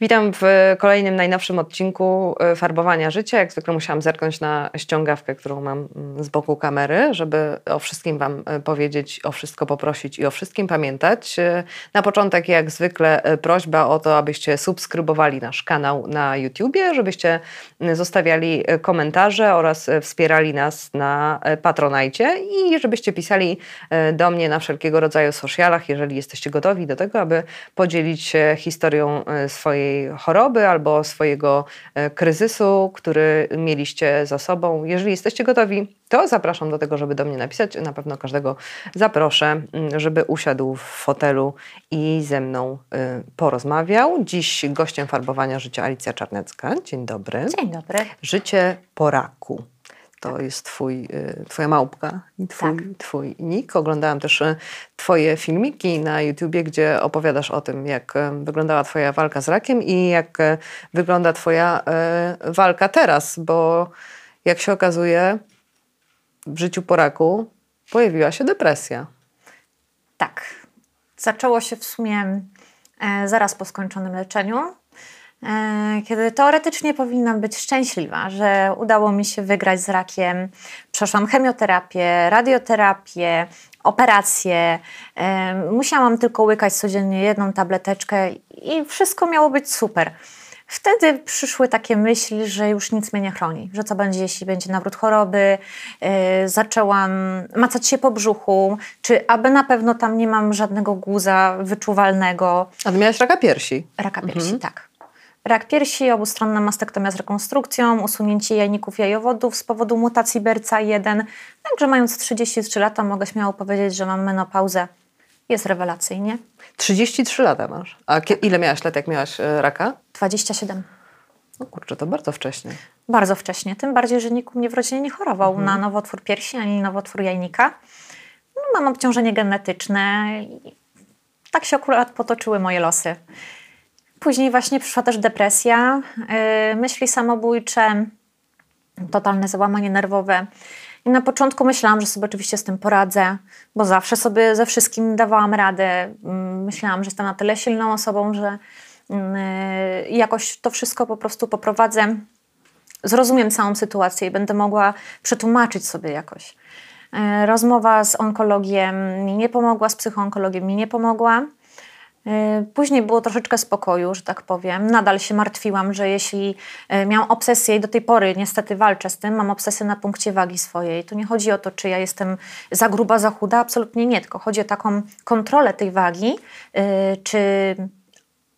Witam w kolejnym, najnowszym odcinku Farbowania Życia. Jak zwykle musiałam zerknąć na ściągawkę, którą mam z boku kamery, żeby o wszystkim Wam powiedzieć, o wszystko poprosić i o wszystkim pamiętać. Na początek jak zwykle prośba o to, abyście subskrybowali nasz kanał na YouTubie, żebyście zostawiali komentarze oraz wspierali nas na Patronite i żebyście pisali do mnie na wszelkiego rodzaju socialach, jeżeli jesteście gotowi do tego, aby podzielić się historią swojej choroby albo swojego kryzysu, który mieliście za sobą. Jeżeli jesteście gotowi, to zapraszam do tego, żeby do mnie napisać. Na pewno każdego zaproszę, żeby usiadł w fotelu i ze mną porozmawiał. Dziś gościem Farbowania Życia Alicja Czarnecka. Dzień dobry. Dzień dobry. Życie po raku. To tak. Jest twoja małpka i twój nick. Oglądałam też twoje filmiki na YouTubie, gdzie opowiadasz o tym, jak wyglądała twoja walka z rakiem i jak wygląda twoja walka teraz, bo jak się okazuje, w życiu po raku pojawiła się depresja. Tak. Zaczęło się w sumie zaraz po skończonym leczeniu, kiedy teoretycznie powinnam być szczęśliwa, że udało mi się wygrać z rakiem. Przeszłam chemioterapię, radioterapię, operację. Musiałam tylko łykać codziennie jedną tableteczkę i wszystko miało być super. Wtedy przyszły takie myśli, że już nic mnie nie chroni, że co będzie, jeśli będzie nawrót choroby. Zaczęłam macać się po brzuchu, czy aby na pewno tam nie mam żadnego guza wyczuwalnego. A ty miałaś raka piersi? Raka piersi, tak. Rak piersi, obustronna mastektomia z rekonstrukcją, usunięcie jajników jajowodów z powodu mutacji BRCA1. Także mając 33 lata mogę śmiało powiedzieć, że mam menopauzę. Jest rewelacyjnie. 33 lata masz. A ile miałaś lat, jak miałaś raka? 27. No kurczę, to bardzo wcześnie. Bardzo wcześnie. Tym bardziej, że nikt u mnie w rodzinie nie chorował na nowotwór piersi ani nowotwór jajnika. No, mam obciążenie genetyczne. I tak się akurat potoczyły moje losy. Później właśnie przyszła też depresja, myśli samobójcze, totalne załamanie nerwowe. I na początku myślałam, że sobie oczywiście z tym poradzę, bo zawsze sobie ze wszystkim dawałam radę. Myślałam, że jestem na tyle silną osobą, że jakoś to wszystko po prostu poprowadzę. Zrozumiem całą sytuację i będę mogła przetłumaczyć sobie jakoś. Rozmowa z onkologiem mi nie pomogła, z psychoonkologiem mi nie pomogła. Później było troszeczkę spokoju, że tak powiem. Nadal się martwiłam, że jeśli miałam obsesję i do tej pory niestety walczę z tym, mam obsesję na punkcie wagi swojej. Tu nie chodzi o to, czy ja jestem za gruba, za chuda, absolutnie nie, tylko chodzi o taką kontrolę tej wagi, czy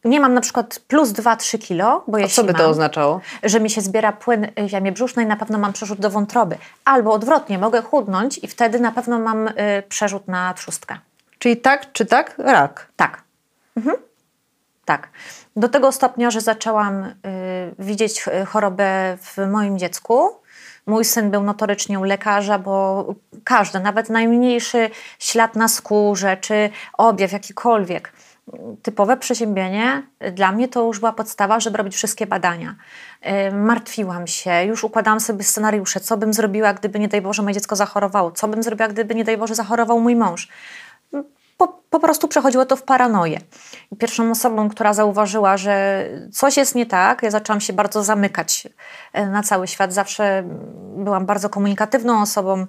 nie mam na przykład plus 2-3 kilo, bo jeśli mam, to oznaczało? Że mi się zbiera płyn w jamie brzusznej, na pewno mam przerzut do wątroby. Albo odwrotnie, mogę chudnąć i wtedy na pewno mam przerzut na trzustkę. Czyli tak czy tak? Rak. Tak. Tak. Do tego stopnia, że zaczęłam widzieć chorobę w moim dziecku. Mój syn był notorycznie u lekarza, bo każdy, nawet najmniejszy ślad na skórze czy objaw jakikolwiek, typowe przeziębienie, dla mnie to już była podstawa, żeby robić wszystkie badania. Martwiłam się, już układałam sobie scenariusze, co bym zrobiła, gdyby nie daj Boże moje dziecko zachorowało, co bym zrobiła, gdyby nie daj Boże zachorował mój mąż. Po prostu przechodziło to w paranoję. Pierwszą osobą, która zauważyła, że coś jest nie tak, ja zaczęłam się bardzo zamykać na cały świat. Zawsze byłam bardzo komunikatywną osobą.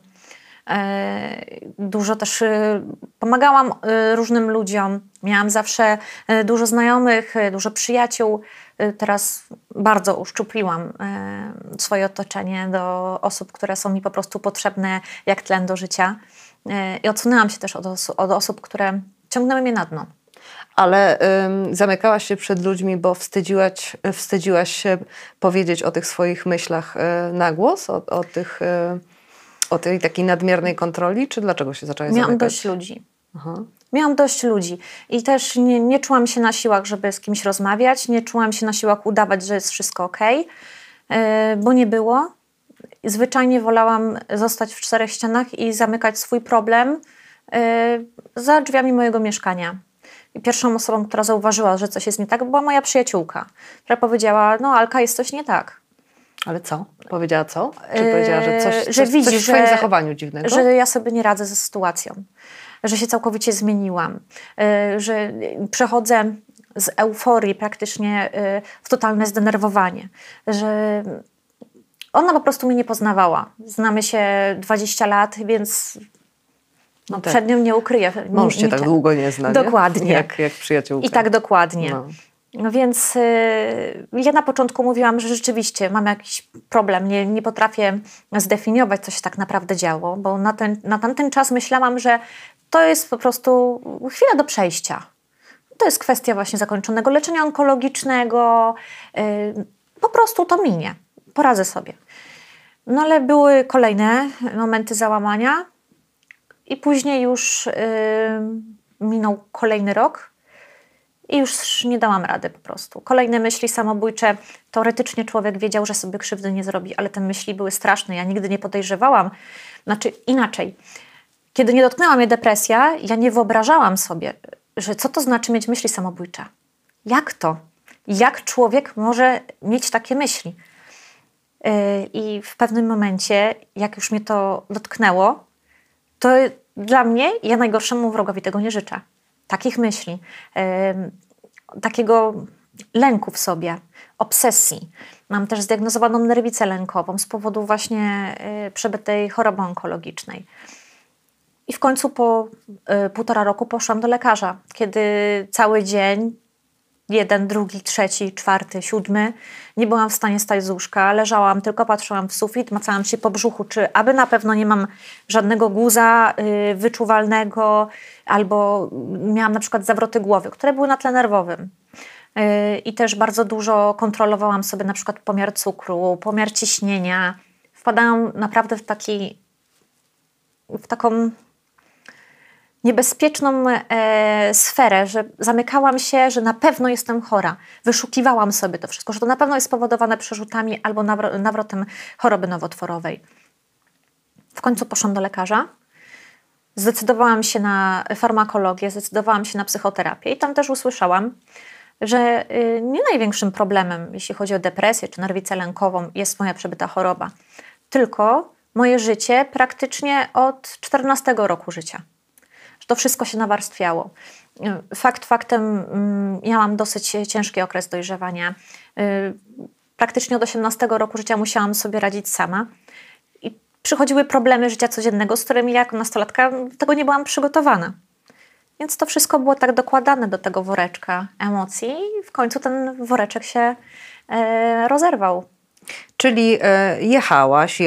Dużo też pomagałam różnym ludziom. Miałam zawsze dużo znajomych, dużo przyjaciół. Teraz bardzo uszczupliłam swoje otoczenie do osób, które są mi po prostu potrzebne jak tlen do życia. I odsunęłam się też od osób, które ciągnęły mnie na dno. Ale zamykałaś się przed ludźmi, bo wstydziłaś się powiedzieć o tych swoich myślach na głos? O tej takiej nadmiernej kontroli? Czy dlaczego się zaczęłaś zamykać? Miałam dość ludzi. Aha. Miałam dość ludzi i też nie czułam się na siłach, żeby z kimś rozmawiać. Nie czułam się na siłach udawać, że jest wszystko okej, bo nie było. Zwyczajnie wolałam zostać w czterech ścianach i zamykać swój problem za drzwiami mojego mieszkania. I pierwszą osobą, która zauważyła, że coś jest nie tak, była moja przyjaciółka, która powiedziała, no Alka, jest coś nie tak. Ale co? Powiedziała co? Czy powiedziała, że coś w swoim zachowaniu dziwnego? Że ja sobie nie radzę ze sytuacją, że się całkowicie zmieniłam, że przechodzę z euforii praktycznie w totalne zdenerwowanie, że ona po prostu mnie nie poznawała. Znamy się 20 lat, więc no tak, przed nią nie ukryję. Mąż cię tak długo nie zna. Dokładnie. Nie? Jak przyjaciółka. I tak dokładnie. No. No więc ja na początku mówiłam, że rzeczywiście mam jakiś problem, nie potrafię zdefiniować, co się tak naprawdę działo, bo na tamten czas myślałam, że to jest po prostu chwila do przejścia. To jest kwestia właśnie zakończonego leczenia onkologicznego, po prostu to minie, poradzę sobie. No ale były kolejne momenty załamania i później już minął kolejny rok. I już nie dałam rady po prostu. Kolejne myśli samobójcze. Teoretycznie człowiek wiedział, że sobie krzywdy nie zrobi, ale te myśli były straszne. Ja nigdy nie podejrzewałam. Znaczy inaczej. Kiedy nie dotknęła mnie depresja, ja nie wyobrażałam sobie, że co to znaczy mieć myśli samobójcze. Jak to? Jak człowiek może mieć takie myśli? I w pewnym momencie, jak już mnie to dotknęło, to dla mnie, ja najgorszemu wrogowi tego nie życzę. Takich myśli, takiego lęku w sobie, obsesji. Mam też zdiagnozowaną nerwicę lękową z powodu właśnie przebytej choroby onkologicznej. I w końcu po 1,5 roku poszłam do lekarza, kiedy cały dzień, 1, 2, 3, 4, 7, nie byłam w stanie stać z łóżka, leżałam, tylko patrzyłam w sufit, macałam się po brzuchu, czy aby na pewno nie mam żadnego guza wyczuwalnego, albo miałam na przykład zawroty głowy, które były na tle nerwowym. I też bardzo dużo kontrolowałam sobie na przykład pomiar cukru, pomiar ciśnienia. Wpadałam naprawdę w taką niebezpieczną sferę, że zamykałam się, że na pewno jestem chora. Wyszukiwałam sobie to wszystko, że to na pewno jest spowodowane przerzutami albo nawrotem choroby nowotworowej. W końcu poszłam do lekarza. Zdecydowałam się na farmakologię, zdecydowałam się na psychoterapię i tam też usłyszałam, że nie największym problemem, jeśli chodzi o depresję czy nerwicę lękową, jest moja przebyta choroba, tylko moje życie praktycznie od 14 roku życia. To wszystko się nawarstwiało. Fakt faktem, ja mam dosyć ciężki okres dojrzewania. Praktycznie od 18 roku życia musiałam sobie radzić sama. I przychodziły problemy życia codziennego, z którymi ja jako nastolatka tego nie byłam przygotowana. Więc to wszystko było tak dokładane do tego woreczka emocji i w końcu ten woreczek się rozerwał. Czyli jechałaś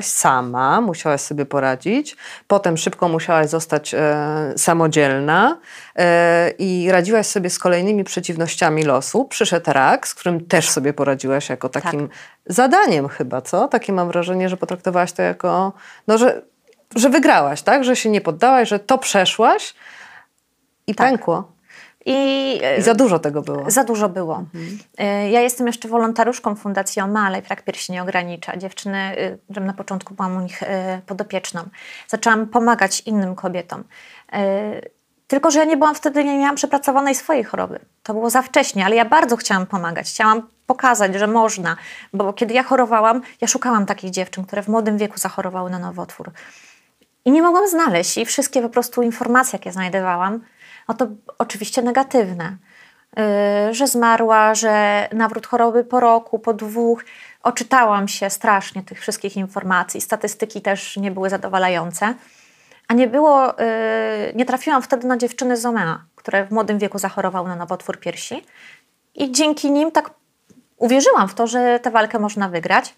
sama, musiałaś sobie poradzić, potem szybko musiałaś zostać samodzielna i radziłaś sobie z kolejnymi przeciwnościami losu. Przyszedł rak, z którym też sobie poradziłaś jako takim zadaniem chyba, co? Takie mam wrażenie, że potraktowałaś to jako, no, że wygrałaś, tak? Że się nie poddałaś, że to przeszłaś i pękło. I za dużo tego było. Za dużo było. Mhm. Ja jestem jeszcze wolontariuszką Fundacji OMA, ale brak piersi nie ogranicza. Dziewczyny, na początku byłam u nich podopieczną. Zaczęłam pomagać innym kobietom. Tylko że ja nie byłam wtedy, nie miałam przepracowanej swojej choroby. To było za wcześnie, ale ja bardzo chciałam pomagać. Chciałam pokazać, że można. Bo kiedy ja chorowałam, ja szukałam takich dziewczyn, które w młodym wieku zachorowały na nowotwór. I nie mogłam znaleźć. I wszystkie po prostu informacje, jakie znajdowałam, no to oczywiście negatywne, że zmarła, że nawrót choroby po roku, po 2. Oczytałam się strasznie tych wszystkich informacji, statystyki też nie były zadowalające, a nie trafiłam wtedy na dziewczyny z Omea, które w młodym wieku zachorowały na nowotwór piersi i dzięki nim tak uwierzyłam w to, że tę walkę można wygrać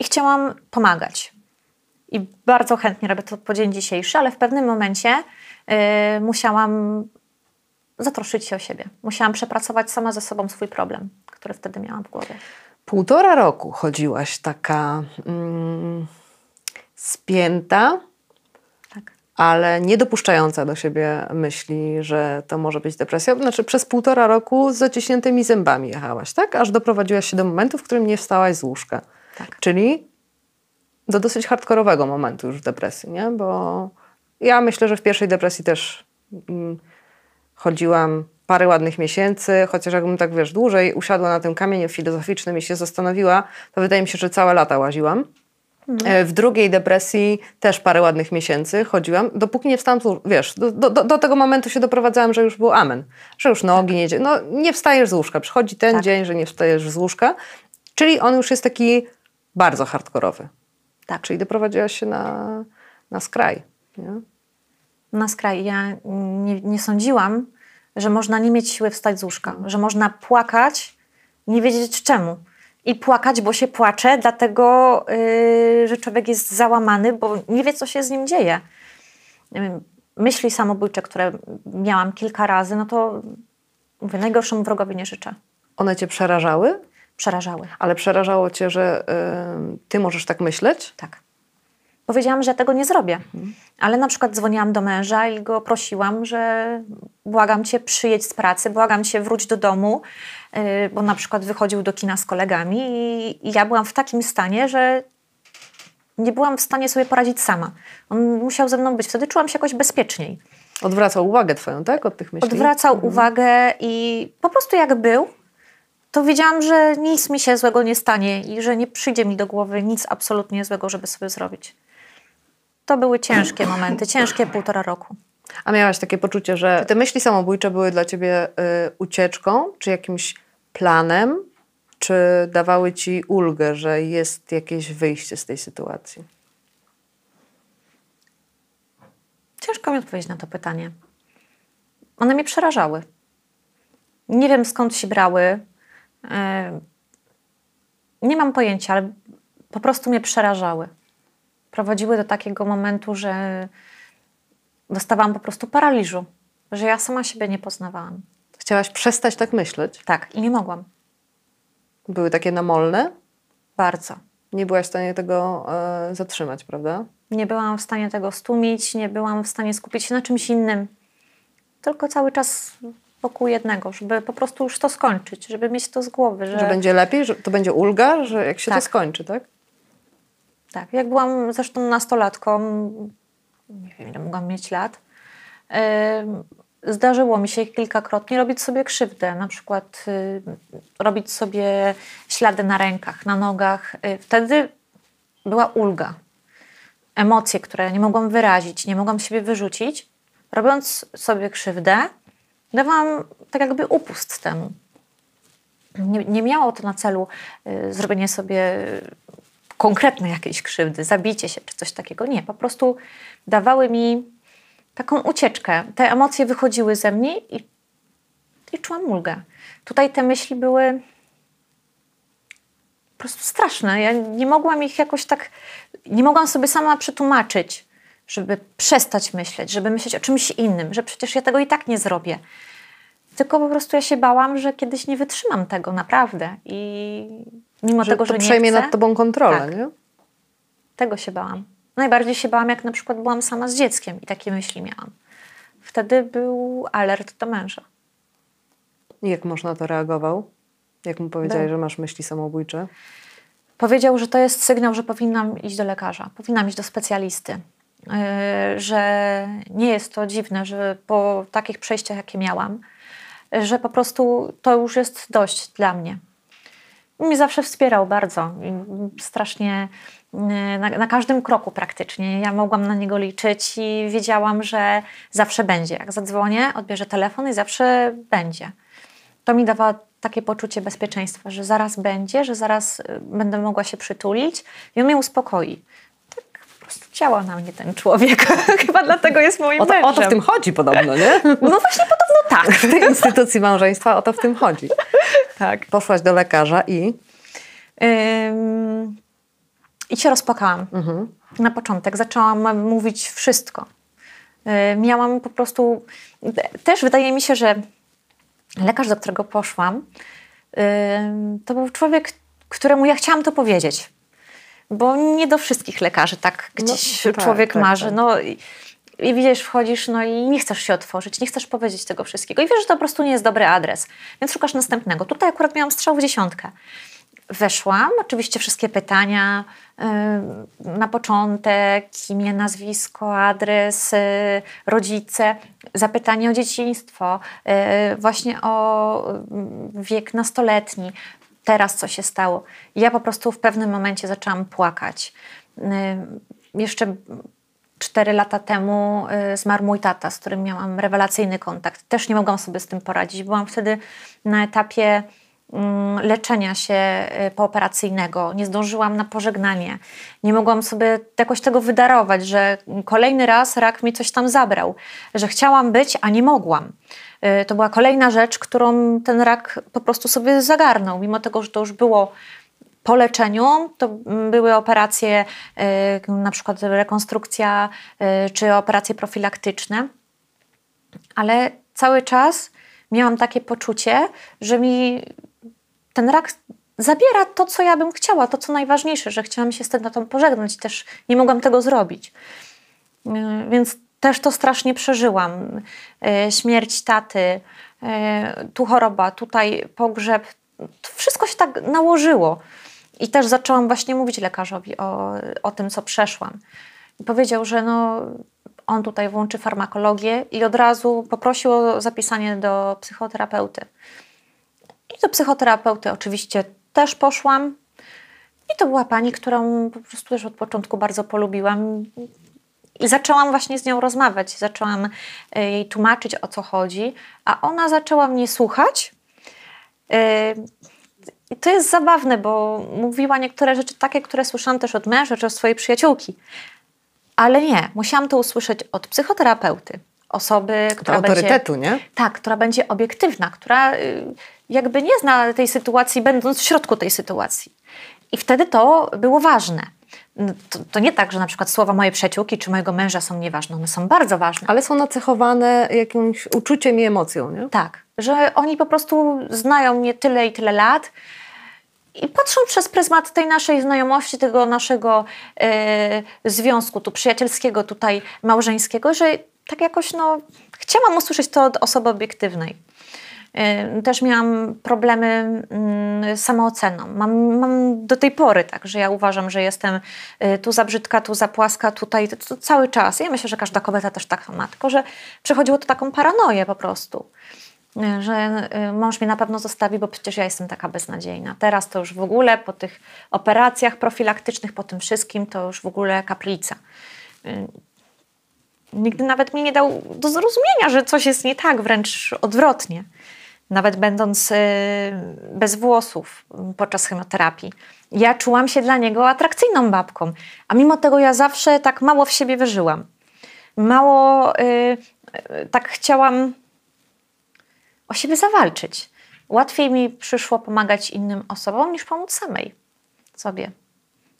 i chciałam pomagać. I bardzo chętnie robię to po dzień dzisiejszy, ale w pewnym momencie musiałam zatroszczyć się o siebie. Musiałam przepracować sama ze sobą swój problem, który wtedy miałam w głowie. 1,5 roku chodziłaś taka spięta, tak, ale nie dopuszczająca do siebie myśli, że to może być depresja. Znaczy przez 1,5 roku z zaciśniętymi zębami jechałaś, tak? Aż doprowadziłaś się do momentu, w którym nie wstałaś z łóżka. Tak. Czyli do dosyć hardkorowego momentu już w depresji, nie? Bo ja myślę, że w pierwszej depresji też chodziłam parę ładnych miesięcy, chociaż jakbym tak, wiesz, dłużej usiadła na tym kamieniu filozoficznym i się zastanowiła, to wydaje mi się, że całe lata łaziłam. W drugiej depresji też parę ładnych miesięcy chodziłam, dopóki nie wstałam, wiesz, do tego momentu się doprowadzałam, że już był amen, że już nogi nie, nie wstajesz z łóżka, przychodzi ten dzień, że nie wstajesz z łóżka, czyli on już jest taki bardzo hardkorowy. Tak. Czyli doprowadziłaś się na skraj. Nie? Na skraj. Ja nie sądziłam, że można nie mieć siły wstać z łóżka, że można płakać, nie wiedzieć czemu. I płakać, bo się płacze, dlatego, że człowiek jest załamany, bo nie wie, co się z nim dzieje. Myśli samobójcze, które miałam kilka razy, no to mówię, najgorszemu wrogowi nie życzę. One cię przerażały? Przerażały. Ale przerażało cię, że ty możesz tak myśleć? Tak. Powiedziałam, że tego nie zrobię. Mhm. Ale na przykład dzwoniłam do męża i go prosiłam, że błagam cię, przyjedź z pracy, błagam cię, wróć do domu, bo na przykład wychodził do kina z kolegami i ja byłam w takim stanie, że nie byłam w stanie sobie poradzić sama. On musiał ze mną być. Wtedy czułam się jakoś bezpieczniej. Odwracał uwagę twoją, tak? Od tych myśli? Odwracał uwagę i po prostu jak był, to wiedziałam, że nic mi się złego nie stanie i że nie przyjdzie mi do głowy nic absolutnie złego, żeby sobie zrobić. To były ciężkie momenty, ciężkie 1,5 roku. A miałaś takie poczucie, że te myśli samobójcze były dla ciebie ucieczką, czy jakimś planem, czy dawały ci ulgę, że jest jakieś wyjście z tej sytuacji? Ciężko mi odpowiedzieć na to pytanie. One mnie przerażały. Nie wiem, skąd się brały. Nie mam pojęcia, ale po prostu mnie przerażały. Prowadziły do takiego momentu, że dostawałam po prostu paraliżu, że ja sama siebie nie poznawałam. Chciałaś przestać tak myśleć? Tak, i nie mogłam. Były takie namolne? Bardzo. Nie byłaś w stanie tego zatrzymać, prawda? Nie byłam w stanie tego stłumić, nie byłam w stanie skupić się na czymś innym. Tylko cały czas wokół jednego, żeby po prostu już to skończyć, żeby mieć to z głowy. Że będzie lepiej, że to będzie ulga, że jak się to skończy, tak? Tak, jak byłam zresztą nastolatką, nie wiem, ile mogłam mieć lat, zdarzyło mi się kilkakrotnie robić sobie krzywdę, na przykład robić sobie ślady na rękach, na nogach. Wtedy była ulga. Emocje, które nie mogłam wyrazić, nie mogłam siebie wyrzucić. Robiąc sobie krzywdę, dawałam tak jakby upust temu. Nie miało to na celu zrobienie sobie konkretnej jakiejś krzywdy, zabicie się czy coś takiego. Nie, po prostu dawały mi taką ucieczkę. Te emocje wychodziły ze mnie i czułam ulgę. Tutaj te myśli były po prostu straszne. Ja nie mogłam ich jakoś tak, nie mogłam sobie sama przetłumaczyć, żeby przestać myśleć, żeby myśleć o czymś innym, że przecież ja tego i tak nie zrobię. Tylko po prostu ja się bałam, że kiedyś nie wytrzymam tego, naprawdę. I mimo tego, że nie chcę, przejmie nad tobą kontrolę, nie? Tego się bałam. Najbardziej się bałam, jak na przykład byłam sama z dzieckiem i takie myśli miałam. Wtedy był alert do męża. I jak mąż na to reagował? Jak mu powiedziałeś, że masz myśli samobójcze? Powiedział, że to jest sygnał, że powinnam iść do lekarza, powinnam iść do specjalisty. Że nie jest to dziwne, że po takich przejściach, jakie miałam, że po prostu to już jest dość dla mnie. I mnie zawsze wspierał bardzo. Strasznie na każdym kroku praktycznie. Ja mogłam na niego liczyć i wiedziałam, że zawsze będzie. Jak zadzwonię, odbierze telefon i zawsze będzie. To mi dawało takie poczucie bezpieczeństwa, że zaraz będzie, że zaraz będę mogła się przytulić i on mnie uspokoi. Chciała na mnie ten człowiek. Chyba dlatego jest moim mężem. O to w tym chodzi podobno, nie? No właśnie podobno tak. W tej instytucji małżeństwa o to w tym chodzi. Tak. Poszłaś do lekarza i? I się rozpłakałam. Na początek zaczęłam mówić wszystko. Miałam po prostu... Też wydaje mi się, że lekarz, do którego poszłam, to był człowiek, któremu ja chciałam to powiedzieć. Bo nie do wszystkich lekarzy tak gdzieś człowiek marzy. Tak. No i widzisz, wchodzisz, no i nie chcesz się otworzyć, nie chcesz powiedzieć tego wszystkiego. I wiesz, że to po prostu nie jest dobry adres. Więc szukasz następnego. Tutaj akurat miałam strzał w dziesiątkę. weszłam. Oczywiście wszystkie pytania na początek, imię, nazwisko, adres, rodzice, zapytanie o dzieciństwo, właśnie o wiek nastoletni, teraz co się stało. Ja po prostu w pewnym momencie zaczęłam płakać. Jeszcze 4 lata temu zmarł mój tata, z którym miałam rewelacyjny kontakt. Też nie mogłam sobie z tym poradzić. Byłam wtedy na etapie leczenia się pooperacyjnego. Nie zdążyłam na pożegnanie. Nie mogłam sobie jakoś tego wydarować, że kolejny raz rak mi coś tam zabrał. Że chciałam być, a nie mogłam. To była kolejna rzecz, którą ten rak po prostu sobie zagarnął. Mimo tego, że to już było po leczeniu, to były operacje, na przykład rekonstrukcja czy operacje profilaktyczne. Ale cały czas miałam takie poczucie, że mi ten rak zabiera to, co ja bym chciała, to, co najważniejsze, że chciałam się z tym pożegnać. Też nie mogłam tego zrobić. Więc też to strasznie przeżyłam. Śmierć taty, tu choroba, tutaj pogrzeb. To wszystko się tak nałożyło. I też zaczęłam właśnie mówić lekarzowi o tym, co przeszłam. I powiedział, że no, on tutaj włączy farmakologię i od razu poprosił o zapisanie do psychoterapeuty. I do psychoterapeuty oczywiście też poszłam. I to była pani, którą po prostu też od początku bardzo polubiłam. I zaczęłam właśnie z nią rozmawiać. Zaczęłam jej tłumaczyć, o co chodzi. A ona zaczęła mnie słuchać. I to jest zabawne, bo mówiła niektóre rzeczy takie, które słyszałam też od męża czy od swojej przyjaciółki. Ale nie, musiałam to usłyszeć od psychoterapeuty. Osoby, która autorytetu, będzie, nie? Tak, która będzie obiektywna, która jakby nie zna tej sytuacji, będąc w środku tej sytuacji. I wtedy to było ważne. To nie tak, że na przykład słowa mojej przyjaciółki czy mojego męża są nieważne. One są bardzo ważne. Ale są nacechowane jakimś uczuciem i emocją, nie? Tak, że oni po prostu znają mnie tyle i tyle lat i patrzą przez pryzmat tej naszej znajomości, tego naszego związku, tu przyjacielskiego, tutaj małżeńskiego, że tak jakoś no, chciałam usłyszeć to od osoby obiektywnej. Też miałam problemy z samooceną. Mam do tej pory tak, że ja uważam, że jestem tu za brzydka, tu za płaska, tutaj to cały czas. Ja myślę, że każda kobieta też tak ma, tylko że przechodziło to taką paranoję po prostu, że mąż mnie na pewno zostawi, bo przecież ja jestem taka beznadziejna. Teraz to już w ogóle po tych operacjach profilaktycznych, po tym wszystkim, to już w ogóle kaplica. Nigdy nawet mi nie dał do zrozumienia, że coś jest nie tak, wręcz odwrotnie. Nawet będąc bez włosów podczas chemioterapii. Ja czułam się dla niego atrakcyjną babką, a mimo tego ja zawsze tak mało w siebie wierzyłam. Mało tak chciałam o siebie zawalczyć. Łatwiej mi przyszło pomagać innym osobom niż pomóc samej sobie.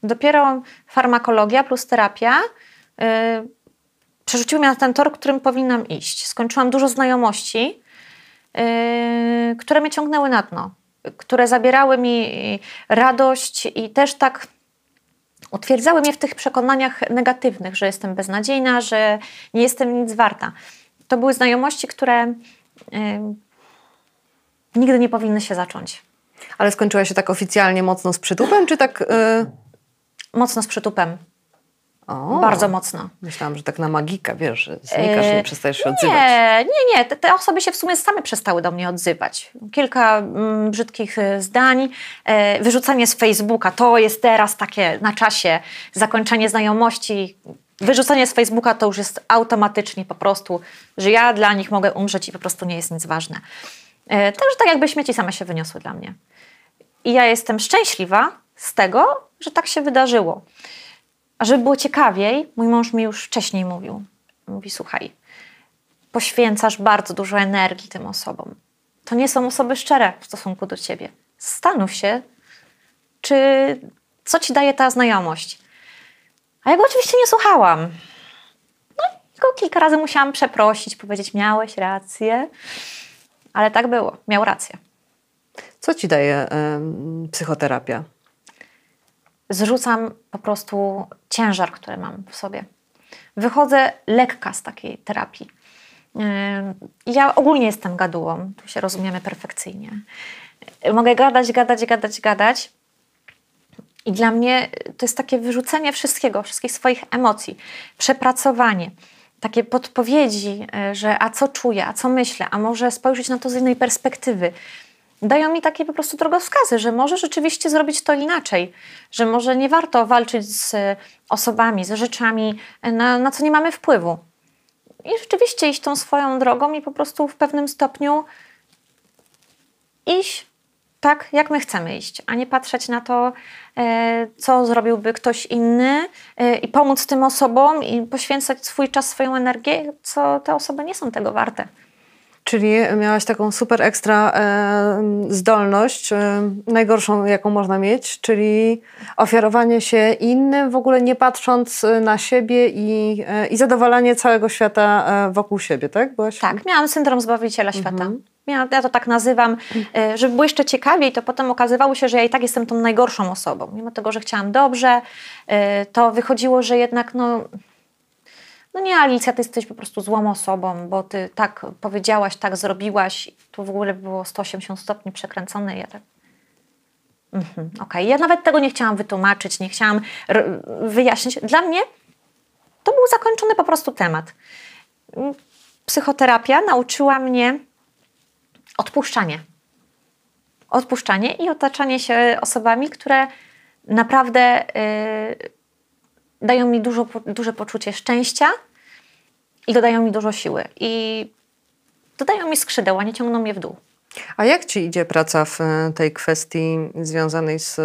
Dopiero farmakologia plus terapia przerzuciły mnie na ten tor, którym powinnam iść. Skończyłam dużo znajomości, które mnie ciągnęły na dno, które zabierały mi radość i też tak utwierdzały mnie w tych przekonaniach negatywnych, że jestem beznadziejna, że nie jestem nic warta. To były znajomości, które nigdy nie powinny się zacząć. Ale skończyła się tak oficjalnie mocno z przytupem, czy tak... Mocno z przytupem. O, bardzo mocno. Myślałam, że tak na magikę, wiesz, że znikasz, nie przestajesz się odzywać. Nie. Te osoby się w sumie same przestały do mnie odzywać. Kilka brzydkich zdań, wyrzucanie z Facebooka, to jest teraz takie na czasie, zakończenie znajomości, wyrzucenie z Facebooka to już jest automatycznie po prostu, że ja dla nich mogę umrzeć i po prostu nie jest nic ważne. Także tak jakby śmieci same się wyniosły dla mnie. I ja jestem szczęśliwa z tego, że tak się wydarzyło. A żeby było ciekawiej, mój mąż mi już wcześniej mówił. Mówi, słuchaj, poświęcasz bardzo dużo energii tym osobom. To nie są osoby szczere w stosunku do ciebie. Zastanów się, co ci daje ta znajomość. A ja go oczywiście nie słuchałam. No i go kilka razy musiałam przeprosić, powiedzieć, miałeś rację. Ale tak było, miał rację. Co ci daje psychoterapia? Zrzucam po prostu ciężar, który mam w sobie. Wychodzę lekka z takiej terapii. Ja ogólnie jestem gadułą, tu się rozumiemy perfekcyjnie. Mogę gadać. I dla mnie to jest takie wyrzucenie wszystkiego, wszystkich swoich emocji, przepracowanie, takie podpowiedzi, że a co czuję, a co myślę, a może spojrzeć na to z innej perspektywy. Dają mi takie po prostu drogowskazy, że może rzeczywiście zrobić to inaczej, że może nie warto walczyć z osobami, z rzeczami, na co nie mamy wpływu. I rzeczywiście iść tą swoją drogą i po prostu w pewnym stopniu iść tak, jak my chcemy iść, a nie patrzeć na to, co zrobiłby ktoś inny i pomóc tym osobom i poświęcać swój czas, swoją energię, co te osoby nie są tego warte. Czyli miałaś taką super ekstra zdolność, najgorszą jaką można mieć, czyli ofiarowanie się innym, w ogóle nie patrząc na siebie i zadowalanie całego świata wokół siebie, tak? Byłaś... Tak, miałam syndrom zbawiciela świata. Ja to tak nazywam, żeby było jeszcze ciekawiej, to potem okazywało się, że ja i tak jestem tą najgorszą osobą. Mimo tego, że chciałam dobrze, to wychodziło, że jednak no nie, Alicja, ty jesteś po prostu złą osobą, bo ty tak powiedziałaś, tak zrobiłaś. To w ogóle było 180 stopni przekręcone. Ja tak, okej. Ja nawet tego nie chciałam wytłumaczyć, nie chciałam wyjaśnić. Dla mnie to był zakończony po prostu temat. Psychoterapia nauczyła mnie odpuszczanie. Odpuszczanie i otaczanie się osobami, które naprawdę... dają mi duże poczucie szczęścia i dodają mi dużo siły. I dodają mi skrzydeł, a nie ciągną mnie w dół. A jak ci idzie praca w tej kwestii związanej z,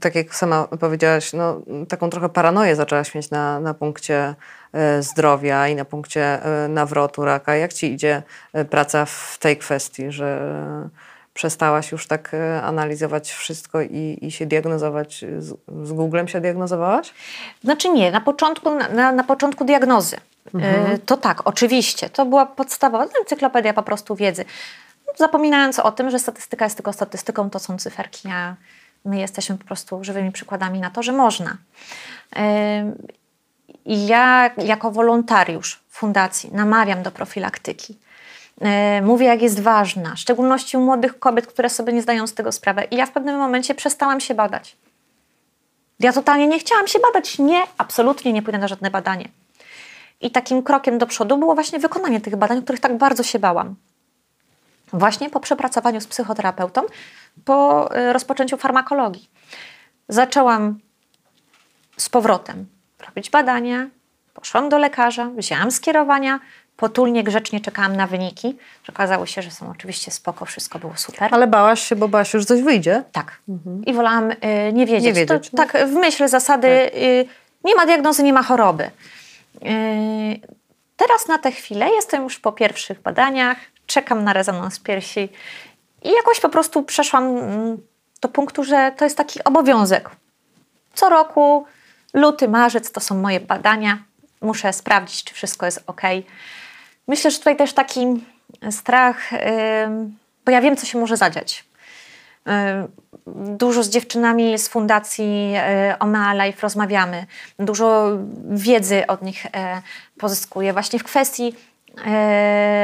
tak jak sama powiedziałaś, no, taką trochę paranoję zaczęłaś mieć na punkcie zdrowia i na punkcie nawrotu raka. Jak ci idzie praca w tej kwestii, że przestałaś już tak analizować wszystko i się diagnozować? Z Googlem się diagnozowałaś? Znaczy nie, na początku diagnozy. To tak, oczywiście. To była podstawowa encyklopedia po prostu wiedzy. Zapominając o tym, że statystyka jest tylko statystyką, to są cyferki, a my jesteśmy po prostu żywymi przykładami na to, że można. Ja jako wolontariusz fundacji namawiam do profilaktyki. Mówię, jak jest ważna, w szczególności u młodych kobiet, które sobie nie zdają z tego sprawy. I ja w pewnym momencie przestałam się badać. Ja totalnie nie chciałam się badać. Nie, absolutnie nie pójdę na żadne badanie. I takim krokiem do przodu było właśnie wykonanie tych badań, których tak bardzo się bałam. Właśnie po przepracowaniu z psychoterapeutą, po rozpoczęciu farmakologii. Zaczęłam z powrotem robić badania, poszłam do lekarza, wzięłam skierowania, potulnie, grzecznie czekałam na wyniki. Okazało się, że są oczywiście spoko, wszystko było super. Ale bałaś się, bo bałaś, już coś wyjdzie. Tak. I wolałam nie wiedzieć. Nie wiedzieć. To, tak, w myśl zasady nie ma diagnozy, nie ma choroby. Teraz na tę chwilę jestem już po pierwszych badaniach, czekam na rezonans piersi i jakoś po prostu przeszłam do punktu, że to jest taki obowiązek. Co roku, luty, marzec to są moje badania. Muszę sprawdzić, czy wszystko jest ok. Myślę, że tutaj też taki strach, bo ja wiem, co się może zadziać. Dużo z dziewczynami z fundacji Omea Life rozmawiamy. Dużo wiedzy od nich pozyskuję właśnie w kwestii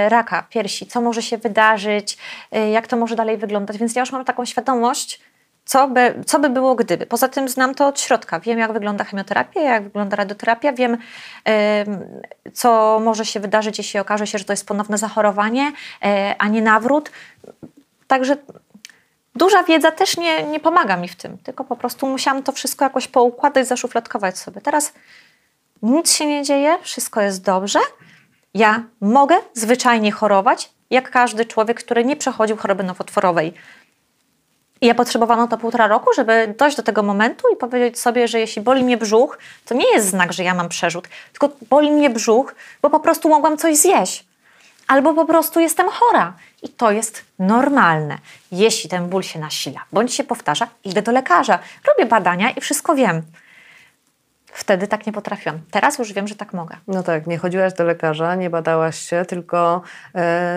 raka piersi. Co może się wydarzyć, jak to może dalej wyglądać. Więc ja już mam taką świadomość, co by było gdyby. Poza tym znam to od środka. Wiem, jak wygląda chemioterapia, jak wygląda radioterapia. Wiem, co może się wydarzyć, jeśli okaże się, że to jest ponowne zachorowanie, a nie nawrót. Także duża wiedza też nie pomaga mi w tym. Tylko po prostu musiałam to wszystko jakoś poukładać, zaszufladkować sobie. Teraz nic się nie dzieje, wszystko jest dobrze. Ja mogę zwyczajnie chorować, jak każdy człowiek, który nie przechodził choroby nowotworowej. I ja potrzebowałam na to 1,5 roku, żeby dojść do tego momentu i powiedzieć sobie, że jeśli boli mnie brzuch, to nie jest znak, że ja mam przerzut, tylko boli mnie brzuch, bo po prostu mogłam coś zjeść. Albo po prostu jestem chora. I to jest normalne. Jeśli ten ból się nasila bądź się powtarza, idę do lekarza, robię badania i wszystko wiem. Wtedy tak nie potrafiłam. Teraz już wiem, że tak mogę. No tak, nie chodziłaś do lekarza, nie badałaś się, tylko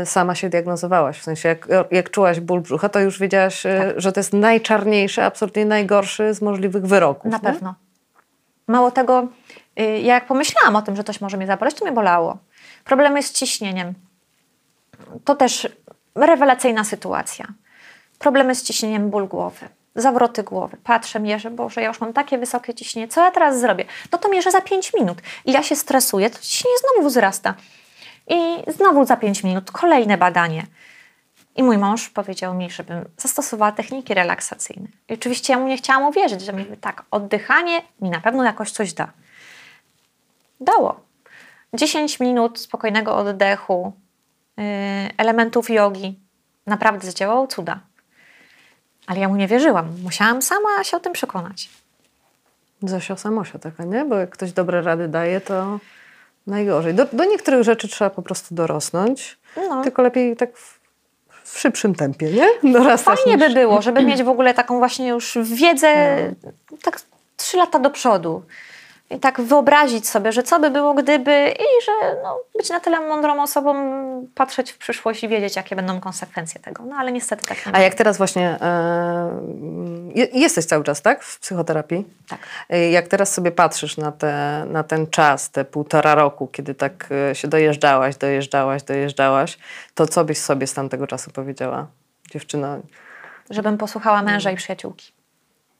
sama się diagnozowałaś. W sensie, jak czułaś ból brzucha, to już wiedziałaś, tak, że to jest najczarniejszy, absolutnie najgorszy z możliwych wyroków. Na pewno. Mało tego, jak pomyślałam o tym, że coś może mnie zaboleć, to mnie bolało. Problem jest z ciśnieniem. To też rewelacyjna sytuacja. Problemy z ciśnieniem, ból głowy. zawroty głowy. Patrzę, mierzę, Boże, ja już mam takie wysokie ciśnienie, co ja teraz zrobię? No to mierzę za 5 minut. I ja się stresuję, to ciśnienie znowu wzrasta. I znowu za 5 minut kolejne badanie. I mój mąż powiedział mi, żebym zastosowała techniki relaksacyjne. I oczywiście ja mu nie chciałam uwierzyć, że mówię, tak, oddychanie mi na pewno jakoś coś da. Dało. 10 minut spokojnego oddechu, elementów jogi. Naprawdę zadziałało cuda. Ale ja mu nie wierzyłam. Musiałam sama się o tym przekonać. Zosia samosia taka, nie? Bo jak ktoś dobre rady daje, to najgorzej. Do niektórych rzeczy trzeba po prostu dorosnąć. No. Tylko lepiej tak w szybszym tempie, nie? Dorastasz. Fajnie by było, żeby mieć w ogóle taką właśnie już wiedzę, no. Tak 3 lata do przodu. I tak wyobrazić sobie, że co by było gdyby i że no, być na tyle mądrą osobą, patrzeć w przyszłość i wiedzieć, jakie będą konsekwencje tego. No ale niestety tak nie. A jak teraz właśnie jesteś cały czas, tak? W psychoterapii? Tak. Jak teraz sobie patrzysz na ten czas, te 1,5 roku, kiedy tak się dojeżdżałaś, to co byś sobie z tamtego czasu powiedziała, dziewczyno? Żebym posłuchała męża i przyjaciółki.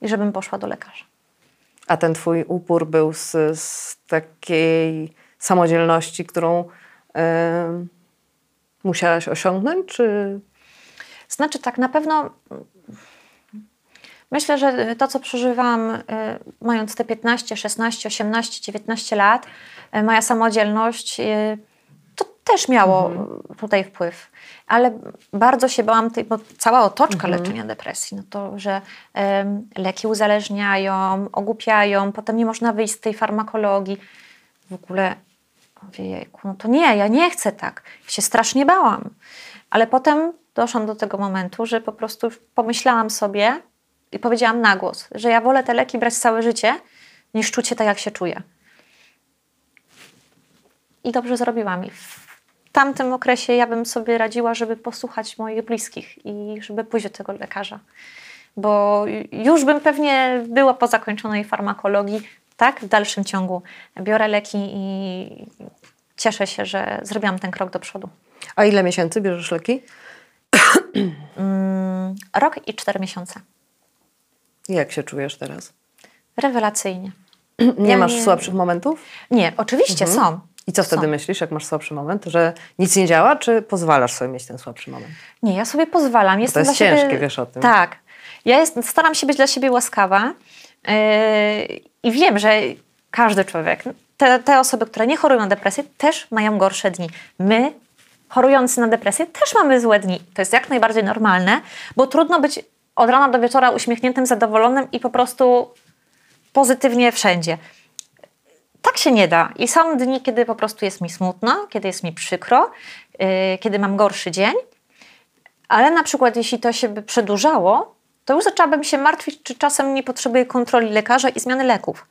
I żebym poszła do lekarza. A ten twój upór był z takiej samodzielności, którą musiałaś osiągnąć? Czy... Znaczy tak, na pewno myślę, że to, co przeżywałam mając te 15, 16, 18, 19 lat, moja samodzielność, to też miało tutaj wpływ. Ale bardzo się bałam, bo cała otoczka leczenia depresji, no to, że leki uzależniają, ogłupiają, potem nie można wyjść z tej farmakologii. W ogóle, ojejku, no to nie, ja nie chcę tak. Się strasznie bałam. Ale potem doszłam do tego momentu, że po prostu pomyślałam sobie i powiedziałam na głos, że ja wolę te leki brać całe życie, niż czuć się tak, jak się czuję. I dobrze zrobiłam. W tamtym okresie ja bym sobie radziła, żeby posłuchać moich bliskich i żeby pójść do tego lekarza. Bo już bym pewnie była po zakończonej farmakologii, tak? W dalszym ciągu biorę leki i cieszę się, że zrobiłam ten krok do przodu. A ile miesięcy bierzesz leki? 1 rok i 4 miesiące. Jak się czujesz teraz? Rewelacyjnie. Nie masz słabszych momentów? Nie, oczywiście są. I co wtedy myślisz, jak masz słabszy moment? Że nic nie działa, czy pozwalasz sobie mieć ten słabszy moment? Nie, ja sobie pozwalam. Jestem to jest ciężkie, siebie... wiesz o tym. Tak. Ja staram się być dla siebie łaskawa i wiem, że każdy człowiek, te osoby, które nie chorują na depresję, też mają gorsze dni. My, chorujący na depresję, też mamy złe dni. To jest jak najbardziej normalne, bo trudno być od rana do wieczora uśmiechniętym, zadowolonym i po prostu pozytywnie wszędzie. Tak się nie da. I są dni, kiedy po prostu jest mi smutno, kiedy jest mi przykro, kiedy mam gorszy dzień. Ale na przykład jeśli to się by przedłużało, to już zaczęłabym się martwić, czy czasem nie potrzebuję kontroli lekarza i zmiany leków.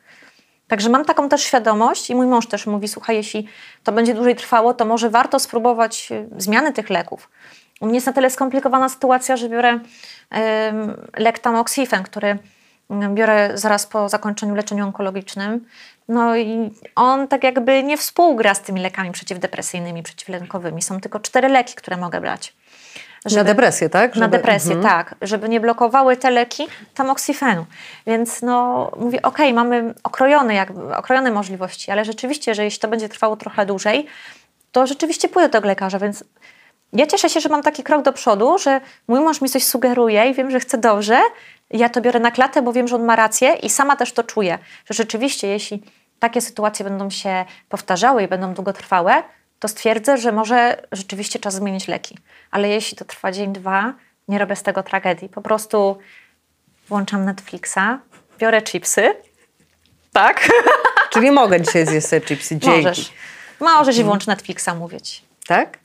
Także mam taką też świadomość i mój mąż też mówi, słuchaj, jeśli to będzie dłużej trwało, to może warto spróbować zmiany tych leków. U mnie jest na tyle skomplikowana sytuacja, że biorę lek tamoxifen, który biorę zaraz po zakończeniu leczenia onkologicznym. No i on tak jakby nie współgra z tymi lekami przeciwdepresyjnymi, przeciwlękowymi. Są tylko 4 leki, które mogę brać. Żeby, na depresję, tak? Żeby, na depresję, tak. Żeby nie blokowały te leki tamoksifenu. Więc no mówię, okej, mamy okrojone możliwości, ale rzeczywiście, że jeśli to będzie trwało trochę dłużej, to rzeczywiście pójdę do tego lekarza, więc... Ja cieszę się, że mam taki krok do przodu, że mój mąż mi coś sugeruje i wiem, że chce dobrze. Ja to biorę na klatę, bo wiem, że on ma rację i sama też to czuję. Że rzeczywiście, jeśli takie sytuacje będą się powtarzały i będą długotrwałe, to stwierdzę, że może rzeczywiście czas zmienić leki. Ale jeśli to trwa dzień, dwa, nie robię z tego tragedii. Po prostu włączam Netflixa, biorę chipsy. Tak? Czyli mogę dzisiaj zjeść te chipsy. Dzięki. Możesz i włącz Netflixa, mówię ci. Tak?